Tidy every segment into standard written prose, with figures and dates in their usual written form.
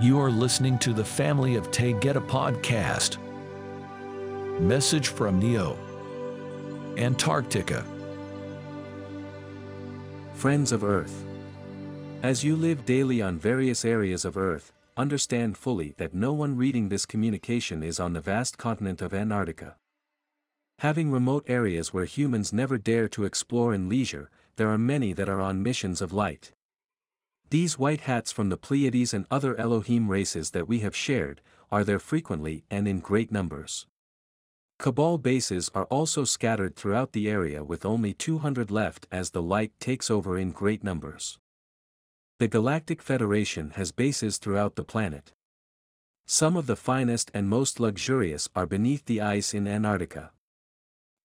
You are listening to the Family of Taygeta Podcast. Message from Neioh, Antarctica. Friends of Earth. As you live daily on various areas of Earth, understand fully that no one reading this communication is on the vast continent of Antarctica. Having remote areas where humans never dare to explore in leisure, there are many that are on missions of light. These white hats from the Pleiades and other Elohim races that we have shared, are there frequently and in great numbers. Cabal bases are also scattered throughout the area with only 200 left as the light takes over in great numbers. The Galactic Federation has bases throughout the planet. Some of the finest and most luxurious are beneath the ice in Antarctica.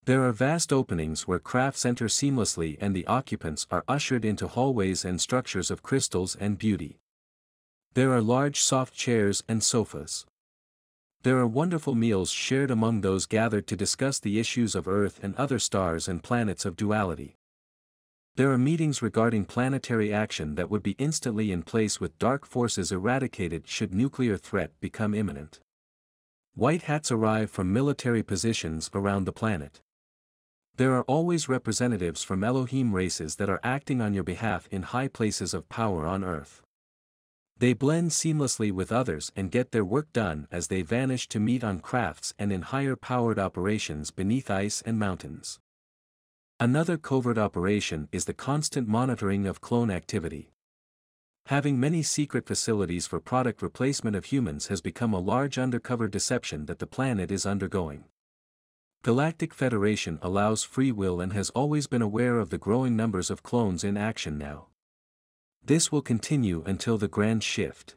There are vast openings where crafts enter seamlessly and the occupants are ushered into hallways and structures of crystals and beauty. There are large soft chairs and sofas. There are wonderful meals shared among those gathered to discuss the issues of Earth and other stars and planets of duality. There are meetings regarding planetary action that would be instantly in place with dark forces eradicated should nuclear threat become imminent. White hats arrive from military positions around the planet. There are always representatives from Elohim races that are acting on your behalf in high places of power on Earth. They blend seamlessly with others and get their work done as they vanish to meet on crafts and in higher-powered operations beneath ice and mountains. Another covert operation is the constant monitoring of clone activity. Having many secret facilities for product replacement of humans has become a large undercover deception that the planet is undergoing. Galactic Federation allows free will and has always been aware of the growing numbers of clones in action now. This will continue until the grand shift.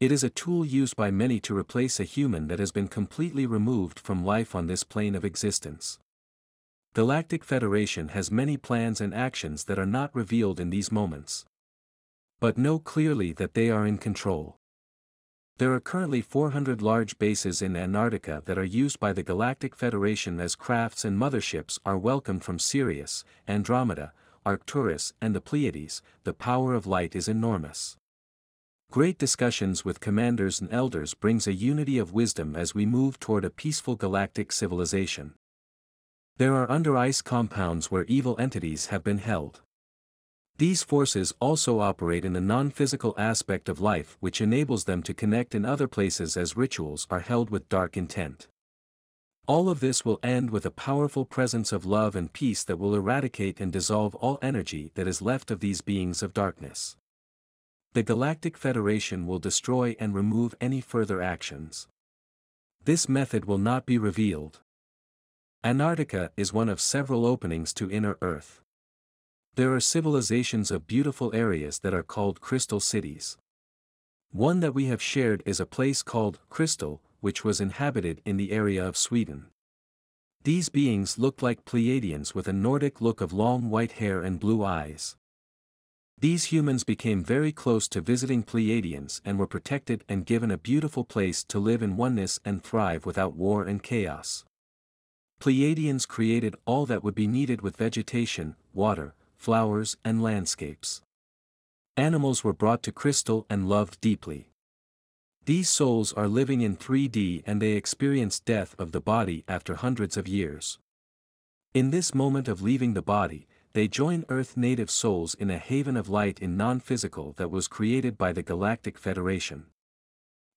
It is a tool used by many to replace a human that has been completely removed from life on this plane of existence. Galactic Federation has many plans and actions that are not revealed in these moments. But know clearly that they are in control. There are currently 400 large bases in Antarctica that are used by the Galactic Federation as crafts, and motherships are welcomed from Sirius, Andromeda, Arcturus and the Pleiades. The power of light is enormous. Great discussions with commanders and elders brings a unity of wisdom as we move toward a peaceful galactic civilization. There are under-ice compounds where evil entities have been held. These forces also operate in the non-physical aspect of life, which enables them to connect in other places as rituals are held with dark intent. All of this will end with a powerful presence of love and peace that will eradicate and dissolve all energy that is left of these beings of darkness. The Galactic Federation will destroy and remove any further actions. This method will not be revealed. Antarctica is one of several openings to Inner Earth. There are civilizations of beautiful areas that are called Crystal cities. One that we have shared is a place called Crystal, which was inhabited in the area of Sweden. These beings looked like Pleiadians with a Nordic look of long white hair and blue eyes. These humans became very close to visiting Pleiadians and were protected and given a beautiful place to live in oneness and thrive without war and chaos. Pleiadians created all that would be needed with vegetation, water, flowers and landscapes. Animals were brought to Crystal and loved deeply. These souls are living in 3D and they experience death of the body after hundreds of years. In this moment of leaving the body, they join Earth native souls in a haven of light in non-physical that was created by the Galactic Federation.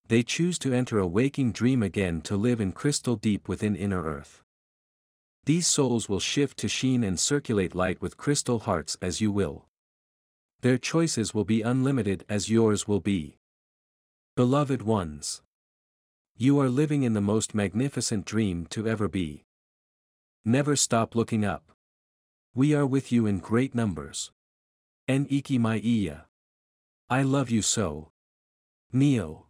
They choose to enter a waking dream again to live in Crystal deep within Inner Earth. These souls will shift to sheen and circulate light with crystal hearts as you will. Their choices will be unlimited as yours will be. Beloved ones, you are living in the most magnificent dream to ever be. Never stop looking up. We are with you in great numbers. En ikimaiya. I love you so. Neioh.